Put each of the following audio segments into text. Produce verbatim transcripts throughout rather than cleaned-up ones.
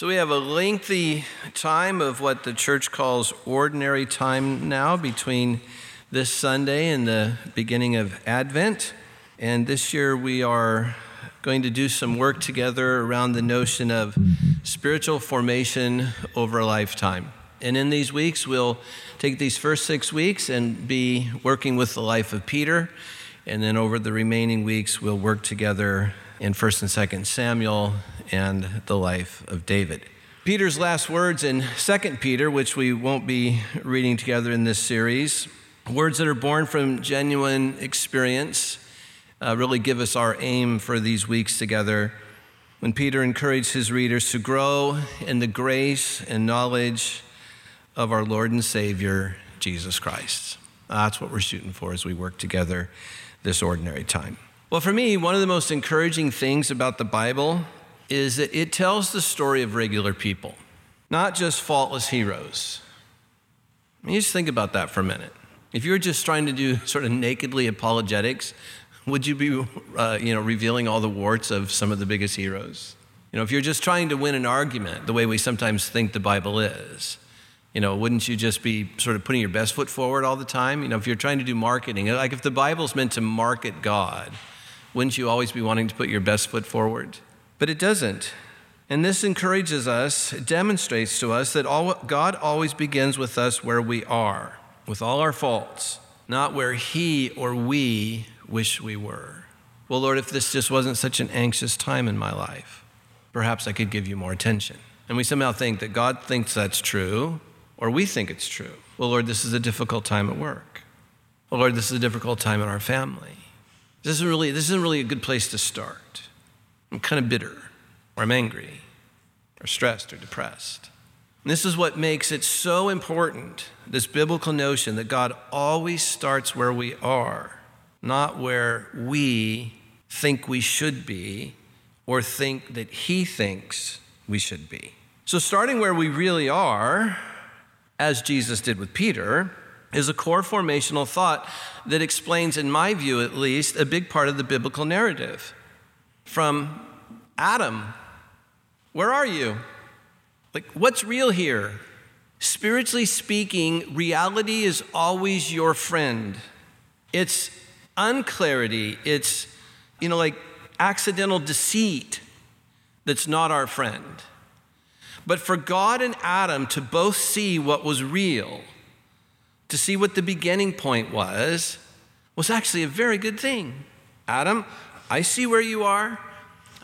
So we have a lengthy time of what the church calls ordinary time now between this Sunday and the beginning of Advent. And this year we are going to do some work together around the notion of spiritual formation over a lifetime. And in these weeks, we'll take these first six weeks and be working with the life of Peter. And then over the remaining weeks, we'll work together in First and Second Samuel and the life of David. Peter's last words in Second Peter, which we won't be reading together in this series, words that are born from genuine experience, uh, really give us our aim for these weeks together. When Peter encouraged his readers to grow in the grace and knowledge of our Lord and Savior, Jesus Christ. That's what we're shooting for as we work together this ordinary time. Well, for me, one of the most encouraging things about the Bible is that it tells the story of regular people, not just faultless heroes. I mean, you just think about that for a minute. If you were just trying to do sort of nakedly apologetics, would you be, uh, you know, revealing all the warts of some of the biggest heroes? You know, if you're just trying to win an argument, the way we sometimes think the Bible is, you know, wouldn't you just be sort of putting your best foot forward all the time? You know, if you're trying to do marketing, like if the Bible's meant to market God, wouldn't you always be wanting to put your best foot forward? But it doesn't. And this encourages us, it demonstrates to us that all, God always begins with us where we are, with all our faults, not where he or we wish we were. Well, Lord, if this just wasn't such an anxious time in my life, perhaps I could give you more attention. And we somehow think that God thinks that's true, or we think it's true. Well, Lord, this is a difficult time at work. Well, Lord, this is a difficult time in our family. This isn't really, this isn't really a good place to start. I'm kind of bitter, or I'm angry, or stressed, or depressed. And this is what makes it so important, this biblical notion that God always starts where we are, not where we think we should be, or think that he thinks we should be. So starting where we really are, as Jesus did with Peter, is a core formational thought that explains, in my view at least, a big part of the biblical narrative. From Adam, where are you? Like, what's real here? Spiritually speaking, reality is always your friend. It's unclarity, it's, you know, like accidental deceit that's not our friend. But for God and Adam to both see what was real, to see what the beginning point was, was actually a very good thing. Adam, I see where you are.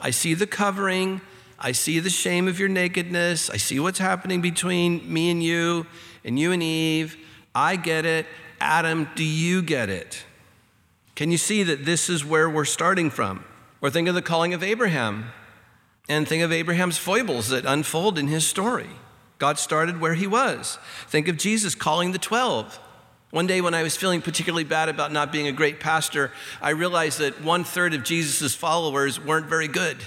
I see the covering. I see the shame of your nakedness. I see what's happening between me and you and you and Eve. I get it. Adam, do you get it? Can you see that this is where we're starting from? Or think of the calling of Abraham. And think of Abraham's foibles that unfold in his story. God started where he was. Think of Jesus calling the twelve. One day when I was feeling particularly bad about not being a great pastor, I realized that one third of Jesus' followers weren't very good.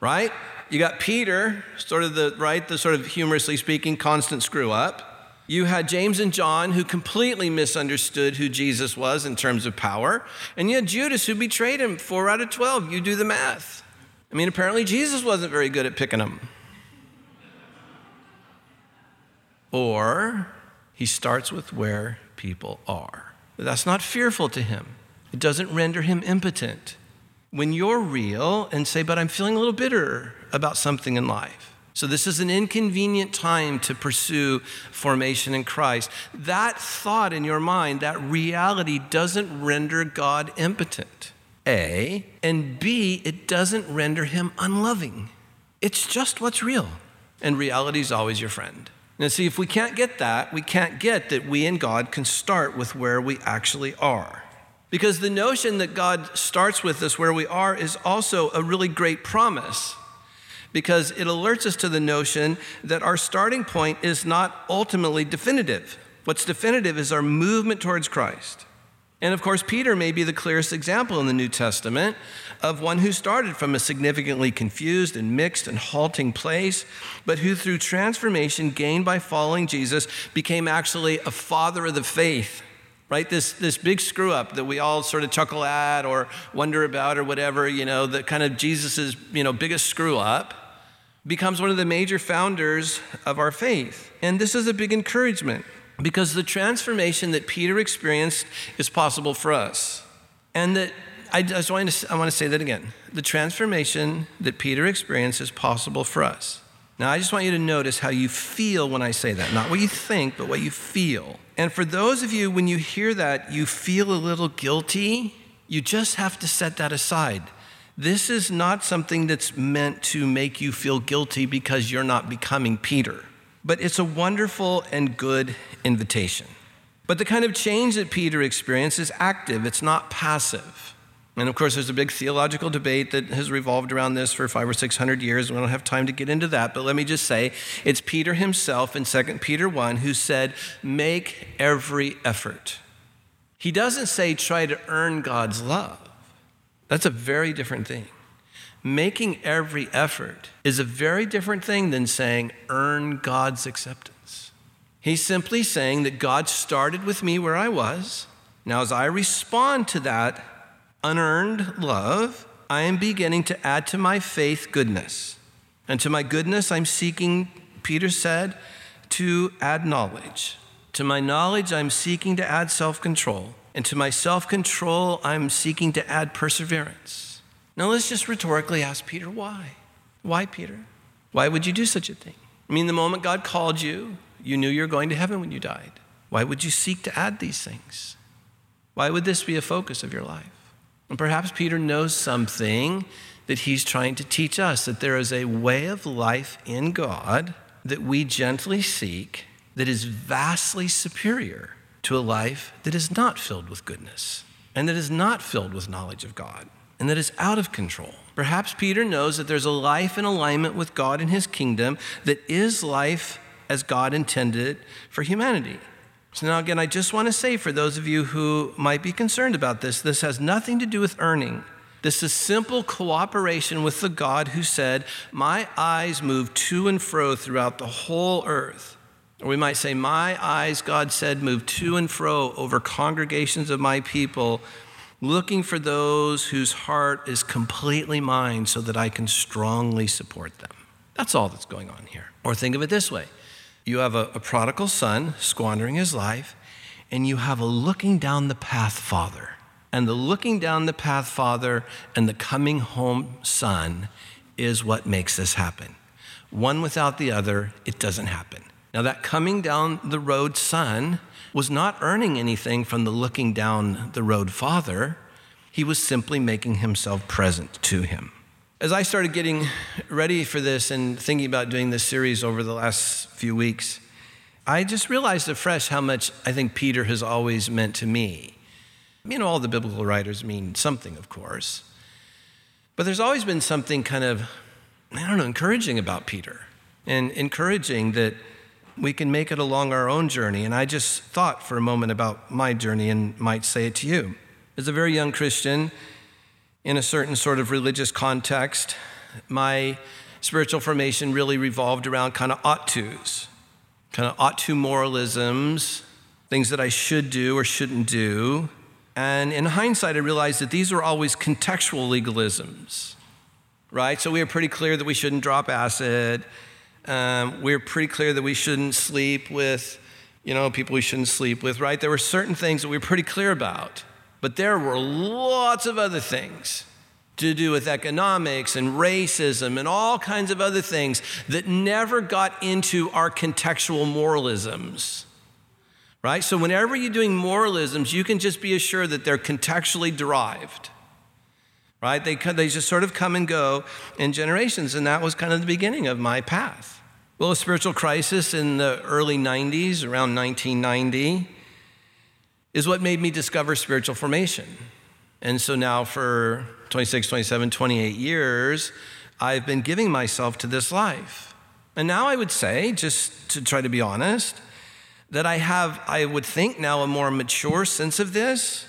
Right? You got Peter, sort of the, right, the sort of humorously speaking, constant screw up. You had James and John who completely misunderstood who Jesus was in terms of power. And you had Judas who betrayed him, four out of twelve. You do the math. I mean, apparently Jesus wasn't very good at picking them. Or he starts with where people are. But that's not fearful to him. It doesn't render him impotent. When you're real and say, but I'm feeling a little bitter about something in life. So this is an inconvenient time to pursue formation in Christ. That thought in your mind, that reality doesn't render God impotent. A, and B, it doesn't render him unloving. It's just what's real. And reality is always your friend. Now see, if we can't get that, we can't get that we and God can start with where we actually are. Because the notion that God starts with us where we are is also a really great promise, because it alerts us to the notion that our starting point is not ultimately definitive. What's definitive is our movement towards Christ. And of course, Peter may be the clearest example in the New Testament of one who started from a significantly confused and mixed and halting place, but who through transformation gained by following Jesus became actually a father of the faith, right? This this big screw up that we all sort of chuckle at or wonder about or whatever, you know, the kind of Jesus's, you know, biggest screw up becomes one of the major founders of our faith. And this is a big encouragement because the transformation that Peter experienced is possible for us. And that I just want to I want to say that again. The transformation that Peter experienced is possible for us. Now, I just want you to notice how you feel when I say that. Not what you think, but what you feel. And for those of you, when you hear that, you feel a little guilty, you just have to set that aside. This is not something that's meant to make you feel guilty because you're not becoming Peter. But it's a wonderful and good invitation. But the kind of change that Peter experienced is active. It's not passive. And of course, there's a big theological debate that has revolved around this for five or six hundred years, and we don't have time to get into that. But let me just say, it's Peter himself in Second Peter one who said, make every effort. He doesn't say try to earn God's love. That's a very different thing. Making every effort is a very different thing than saying earn God's acceptance. He's simply saying that God started with me where I was. Now, as I respond to that unearned love, I am beginning to add to my faith goodness. And to my goodness, I'm seeking, Peter said, to add knowledge. To my knowledge, I'm seeking to add self-control. And to my self-control, I'm seeking to add perseverance. Now, let's just rhetorically ask Peter, why? Why, Peter? Why would you do such a thing? I mean, the moment God called you, you knew you were going to heaven when you died. Why would you seek to add these things? Why would this be a focus of your life? And perhaps Peter knows something that he's trying to teach us, that there is a way of life in God that we gently seek that is vastly superior to a life that is not filled with goodness and that is not filled with knowledge of God and that is out of control. Perhaps Peter knows that there's a life in alignment with God and his kingdom that is life as God intended for humanity. So now again, I just want to say for those of you who might be concerned about this, this has nothing to do with earning. This is simple cooperation with the God who said, my eyes move to and fro throughout the whole earth. Or we might say, my eyes, God said, move to and fro over congregations of my people, looking for those whose heart is completely mine so that I can strongly support them. That's all that's going on here. Or think of it this way. You have a, a prodigal son squandering his life, and you have a looking down the path father. And the looking down the path father and the coming home son is what makes this happen. One without the other, it doesn't happen. Now, that coming down the road son was not earning anything from the looking down the road father. He was simply making himself present to him. As I started getting ready for this and thinking about doing this series over the last few weeks, I just realized afresh how much I think Peter has always meant to me. You know, all the biblical writers mean something, of course. But there's always been something kind of, I don't know, encouraging about Peter, and encouraging that we can make it along our own journey. And I just thought for a moment about my journey and might say it to you. As a very young Christian, in a certain sort of religious context, my spiritual formation really revolved around kind of ought-tos, kind of ought-to moralisms, things that I should do or shouldn't do. And in hindsight, I realized that these were always contextual legalisms, right? So we were pretty clear that we shouldn't drop acid. Um, we were pretty clear that we shouldn't sleep with, you know, people we shouldn't sleep with, right? There were certain things that we were pretty clear about. But there were lots of other things to do with economics and racism and all kinds of other things that never got into our contextual moralisms, right? So whenever you're doing moralisms, you can just be assured that they're contextually derived, right? They, they just sort of come and go in generations, and that was kind of the beginning of my path. Well, a spiritual crisis in the early nineties, around nineteen ninety, is what made me discover spiritual formation. And so now for twenty-six, twenty-seven, twenty-eight years, I've been giving myself to this life. And now I would say, just to try to be honest, that I have, I would think now a more mature sense of this,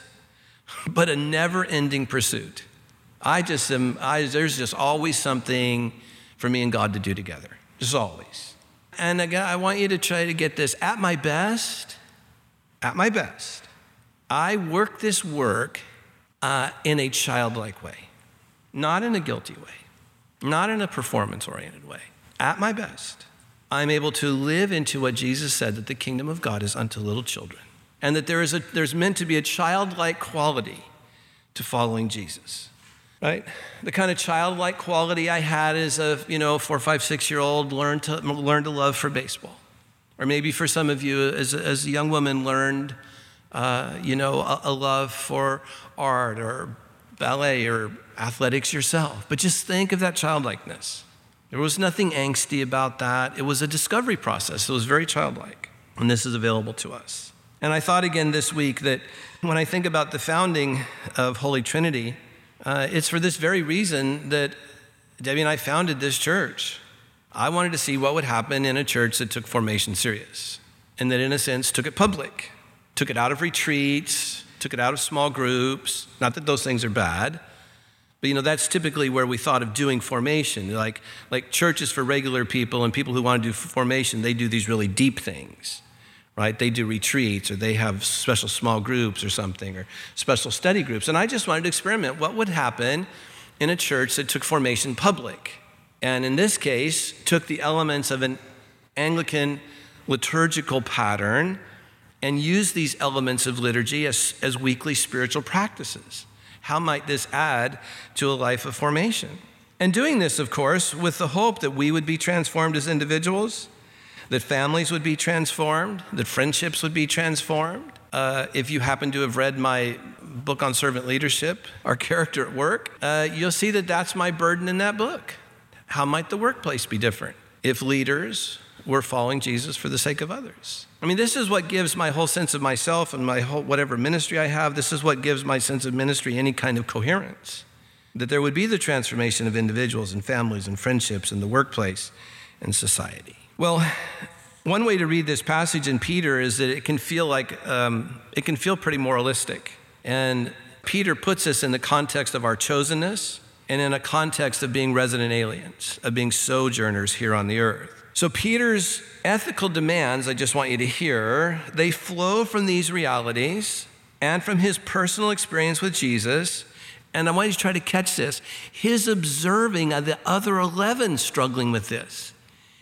but a never-ending pursuit. I just am, I, there's just always something for me and God to do together, just always. And again, I want you to try to get this. At my best, at my best, I work this work uh, in a childlike way, not in a guilty way, not in a performance-oriented way, at my best, I'm able to live into what Jesus said, that the kingdom of God is unto little children, and that there is a, there's meant to be a childlike quality to following Jesus, right? The kind of childlike quality I had as a, you know, four, five, six-year-old learned to, learned to love for baseball. Or maybe for some of you, as, as a young woman, learned, uh, you know, a, a love for art or ballet or athletics yourself. But just think of that childlikeness. There was nothing angsty about that. It was a discovery process. It was very childlike. And this is available to us. And I thought again this week that when I think about the founding of Holy Trinity, uh, it's for this very reason that Debbie and I founded this church. I wanted to see what would happen in a church that took formation serious and that, in a sense, took it public, took it out of retreats, took it out of small groups. Not that those things are bad, but, you know, that's typically where we thought of doing formation. Like, like churches for regular people and people who want to do formation, they do these really deep things, right? They do retreats, or they have special small groups or something, or special study groups. And I just wanted to experiment. What would happen in a church that took formation public? And in this case, took the elements of an Anglican liturgical pattern and used these elements of liturgy as, as weekly spiritual practices. How might this add to a life of formation? And doing this, of course, with the hope that we would be transformed as individuals, that families would be transformed, that friendships would be transformed. Uh, if you happen to have read my book on servant leadership, Our Character at Work, uh, you'll see that that's my burden in that book. How might the workplace be different if leaders were following Jesus for the sake of others? I mean, this is what gives my whole sense of myself and my whole whatever ministry I have. This is what gives my sense of ministry any kind of coherence, that there would be the transformation of individuals and families and friendships and the workplace and society. Well, one way to read this passage in Peter is that it can feel like um, it can feel pretty moralistic, and Peter puts this in the context of our chosenness, and in a context of being resident aliens, of being sojourners here on the earth. So Peter's ethical demands, I just want you to hear, they flow from these realities and from his personal experience with Jesus. And I want you to try to catch this. His observing of the other eleven struggling with this.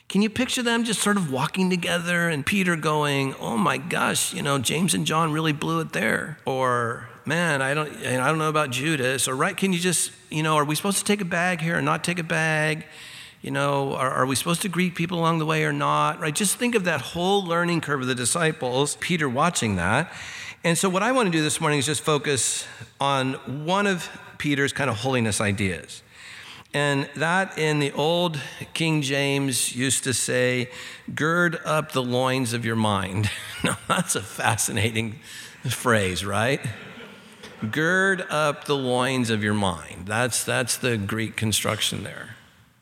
Can you picture them just sort of walking together and Peter going, oh my gosh, you know, James and John really blew it there. Or, man, I don't, I don't know about Judas. Or, right, can you just, you know, are we supposed to take a bag here or not take a bag? You know, are, are we supposed to greet people along the way or not? Right, just think of that whole learning curve of the disciples, Peter watching that. And so what I want to do this morning is just focus on one of Peter's kind of holiness ideas. And that, in the old King James, used to say, gird up the loins of your mind. Now, that's a fascinating phrase, right? Gird up the loins of your mind. That's, that's the Greek construction there.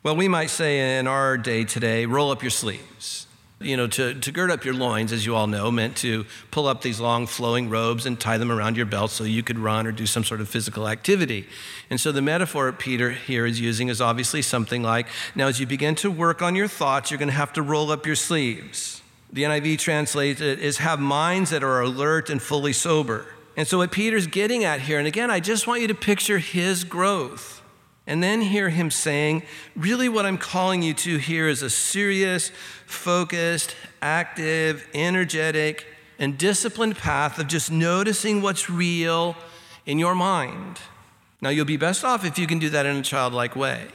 Well, we might say in our day today, roll up your sleeves. You know, to, to gird up your loins, as you all know, meant to pull up these long flowing robes and tie them around your belt so you could run or do some sort of physical activity. And so the metaphor Peter here is using is obviously something like, now as you begin to work on your thoughts, you're going to have to roll up your sleeves. The N I V translates it as have minds that are alert and fully sober. And so what Peter's getting at here, and again, I just want you to picture his growth and then hear him saying, really what I'm calling you to here is a serious, focused, active, energetic, and disciplined path of just noticing what's real in your mind. Now, you'll be best off if you can do that in a childlike way.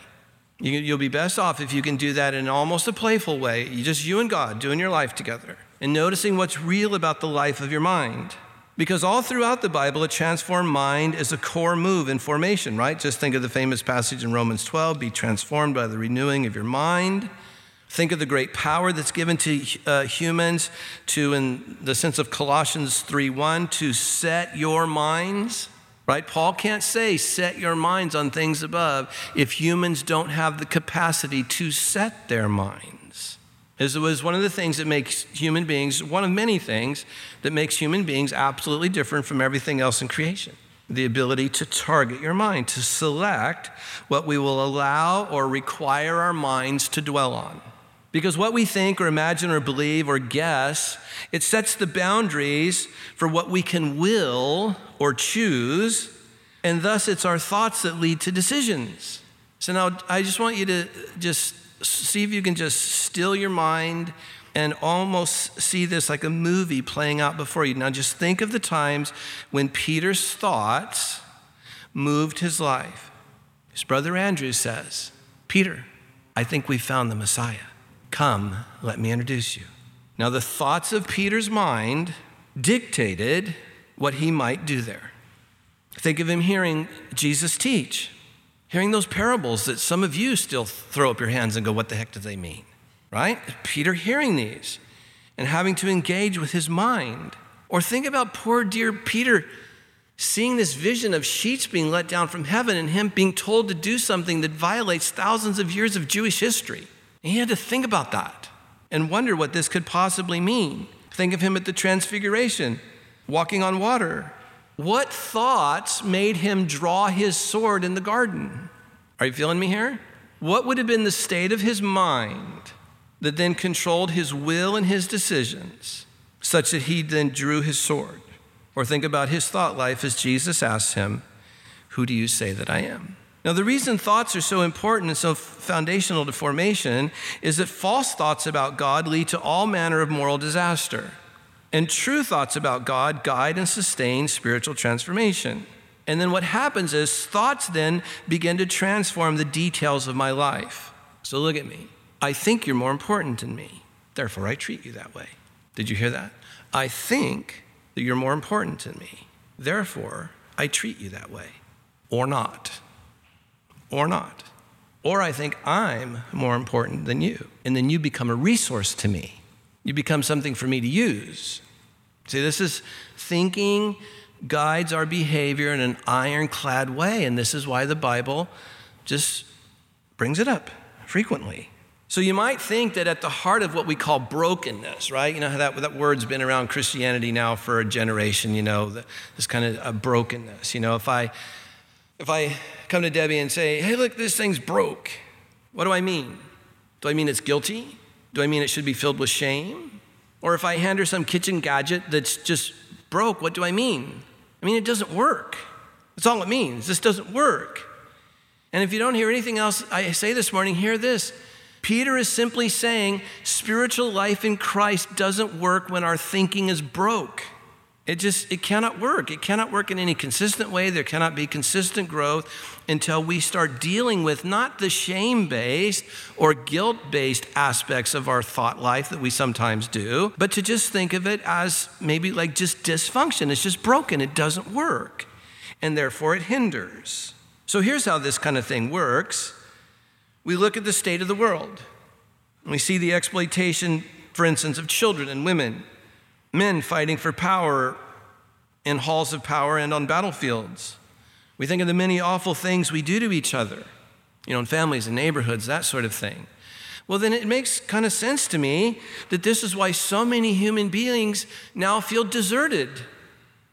You'll be best off if you can do that in almost a playful way, just you and God doing your life together and noticing what's real about the life of your mind. Because all throughout the Bible, a transformed mind is a core move in formation, right? Just think of the famous passage in Romans twelve, be transformed by the renewing of your mind. Think of the great power that's given to uh, humans to, in the sense of Colossians three one, to set your minds, right? Paul can't say set your minds on things above if humans don't have the capacity to set their minds. It was one of the things that makes human beings, one of many things that makes human beings absolutely different from everything else in creation. The ability to target your mind, to select what we will allow or require our minds to dwell on. Because what we think or imagine or believe or guess, it sets the boundaries for what we can will or choose, and thus it's our thoughts that lead to decisions. So now I just want you to just see if you can just still your mind and almost see this like a movie playing out before you. Now just think of the times when Peter's thoughts moved his life. His brother Andrew says, Peter, I think we found the Messiah. Come, let me introduce you. Now the thoughts of Peter's mind dictated what he might do there. Think of him hearing Jesus teach, hearing those parables that some of you still throw up your hands and go, what the heck do they mean? Right? Peter hearing these and having to engage with his mind. Or think about poor dear Peter seeing this vision of sheets being let down from heaven and him being told to do something that violates thousands of years of Jewish history. And he had to think about that and wonder what this could possibly mean. Think of him at the Transfiguration, walking on water. What thoughts made him draw his sword in the garden? Are you feeling me here? What would have been the state of his mind that then controlled his will and his decisions such that he then drew his sword? Or think about his thought life as Jesus asks him, who do you say that I am? Now, the reason thoughts are so important and so foundational to formation is that false thoughts about God lead to all manner of moral disaster. And true thoughts about God guide and sustain spiritual transformation. And then what happens is thoughts then begin to transform the details of my life. So look at me. I think you're more important than me. Therefore, I treat you that way. Did you hear that? I think that you're more important than me. Therefore, I treat you that way. Or not. Or not. Or I think I'm more important than you. And then you become a resource to me. You become something for me to use. See, this is thinking guides our behavior in an ironclad way. And this is why the Bible just brings it up frequently. So you might think that at the heart of what we call brokenness, right? You know, how that, that word's been around Christianity now for a generation, you know, the, this kind of a brokenness. You know, if I if I come to Debbie and say, hey, look, this thing's broke, what do I mean? Do I mean it's guilty? Do I mean it should be filled with shame? Or if I hand her some kitchen gadget that's just broke, what do I mean? I mean, it doesn't work. That's all it means. This doesn't work. And if you don't hear anything else I say this morning, hear this. Peter is simply saying spiritual life in Christ doesn't work when our thinking is broke. It just, it cannot work. It cannot work in any consistent way. There cannot be consistent growth until we start dealing with not the shame-based or guilt-based aspects of our thought life that we sometimes do, but to just think of it as maybe like just dysfunction. It's just broken. It doesn't work. And therefore it hinders. So here's how this kind of thing works. We look at the state of the world, and we see the exploitation, for instance, of children and women, men fighting for power in halls of power and on battlefields. We think of the many awful things we do to each other, you know, in families and neighborhoods, that sort of thing. Well, then it makes kind of sense to me that this is why so many human beings now feel deserted.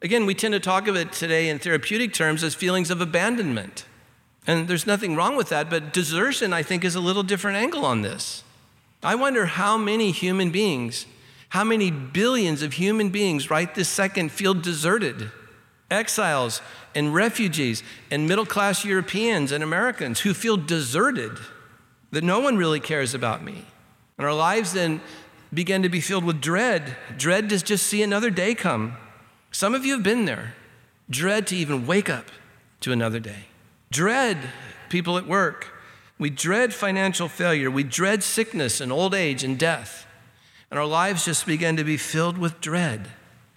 Again, we tend to talk of it today in therapeutic terms as feelings of abandonment. And there's nothing wrong with that, but desertion, I think, is a little different angle on this. I wonder how many human beings, how many billions of human beings right this second feel deserted. Exiles and refugees and middle-class Europeans and Americans who feel deserted, that no one really cares about me. And our lives then begin to be filled with dread. Dread to just see another day come. Some of you have been there. Dread to even wake up to another day. Dread people at work. We dread financial failure. We dread sickness and old age and death. And our lives just begin to be filled with dread.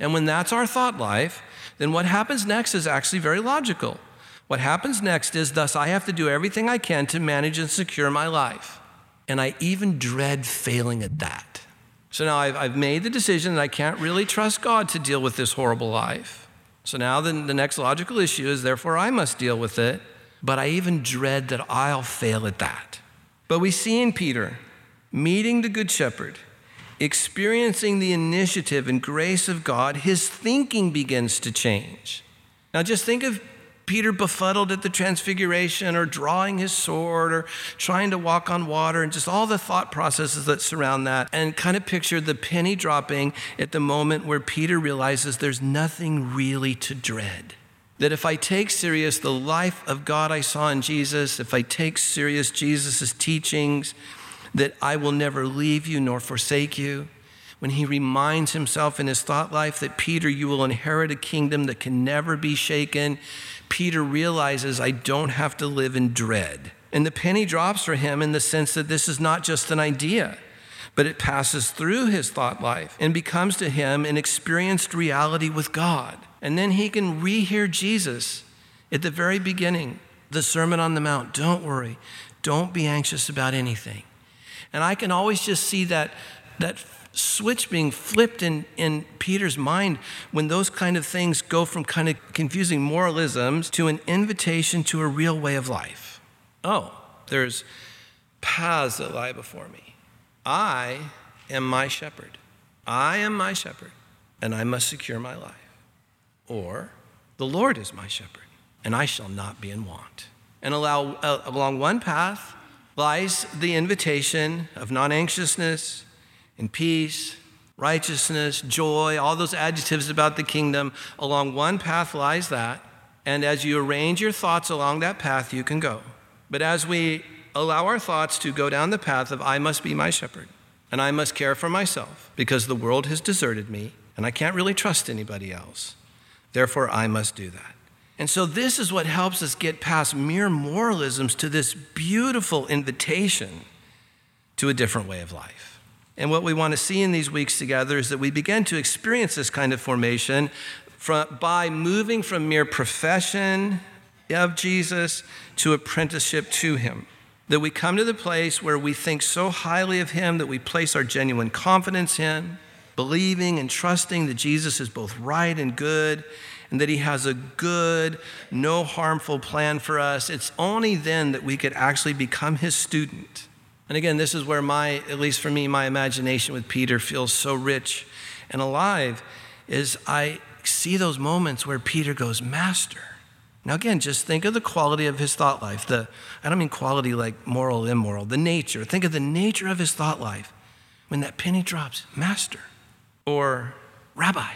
And when that's our thought life, then what happens next is actually very logical. What happens next is, thus, I have to do everything I can to manage and secure my life. And I even dread failing at that. So now I've, I've made the decision that I can't really trust God to deal with this horrible life. So now then the next logical issue is, therefore, I must deal with it. But I even dread that I'll fail at that. But we see in Peter, meeting the Good Shepherd, experiencing the initiative and grace of God, his thinking begins to change. Now just think of Peter befuddled at the Transfiguration or drawing his sword or trying to walk on water and just all the thought processes that surround that, and kind of picture the penny dropping at the moment where Peter realizes there's nothing really to dread. That if I take serious the life of God I saw in Jesus, if I take serious Jesus' teachings, that I will never leave you nor forsake you. When he reminds himself in his thought life that Peter, you will inherit a kingdom that can never be shaken, Peter realizes I don't have to live in dread. And the penny drops for him in the sense that this is not just an idea, but it passes through his thought life and becomes to him an experienced reality with God. And then he can rehear Jesus at the very beginning, the Sermon on the Mount. Don't worry, don't be anxious about anything. And I can always just see that that. switch being flipped in, in Peter's mind when those kind of things go from kind of confusing moralisms to an invitation to a real way of life. Oh, there's paths that lie before me. I am my shepherd. I am my shepherd, and I must secure my life. Or the Lord is my shepherd, and I shall not be in want. And allow, uh, along one path lies the invitation of non-anxiousness, and peace, righteousness, joy, all those adjectives about the kingdom. Along one path lies that. And as you arrange your thoughts along that path, you can go. But as we allow our thoughts to go down the path of I must be my shepherd, and I must care for myself because the world has deserted me and I can't really trust anybody else, therefore I must do that. And so this is what helps us get past mere moralisms to this beautiful invitation to a different way of life. And what we want to see in these weeks together is that we begin to experience this kind of formation from, by moving from mere profession of Jesus to apprenticeship to him. That we come to the place where we think so highly of him that we place our genuine confidence in, believing and trusting that Jesus is both right and good, and that he has a good, no harmful plan for us. It's only then that we could actually become his student. And again, this is where my, at least for me, my imagination with Peter feels so rich and alive, is I see those moments where Peter goes, Master. Now again, just think of the quality of his thought life. The I don't mean quality like moral, immoral, the nature. Think of the nature of his thought life. When that penny drops, Master. Or Rabbi,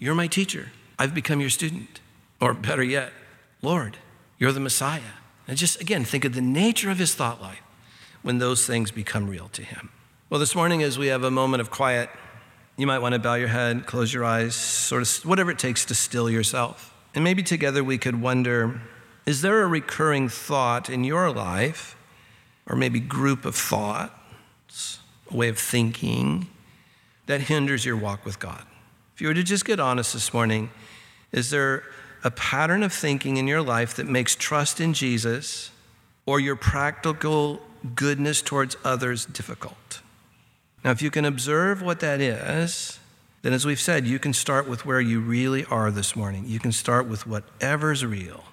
you're my teacher. I've become your student. Or better yet, Lord, you're the Messiah. And just again, think of the nature of his thought life when those things become real to him. Well, this morning as we have a moment of quiet, you might want to bow your head, close your eyes, sort of whatever it takes to still yourself. And maybe together we could wonder, is there a recurring thought in your life, or maybe group of thoughts, a way of thinking, that hinders your walk with God? If you were to just get honest this morning, is there a pattern of thinking in your life that makes trust in Jesus or your practical goodness towards others difficult? Now, if you can observe what that is, then as we've said, you can start with where you really are this morning. You can start with whatever's real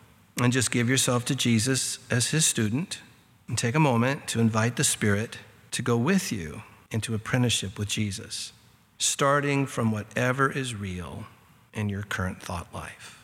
and just give yourself to Jesus as his student and take a moment to invite the Spirit to go with you into apprenticeship with Jesus, starting from whatever is real in your current thought life.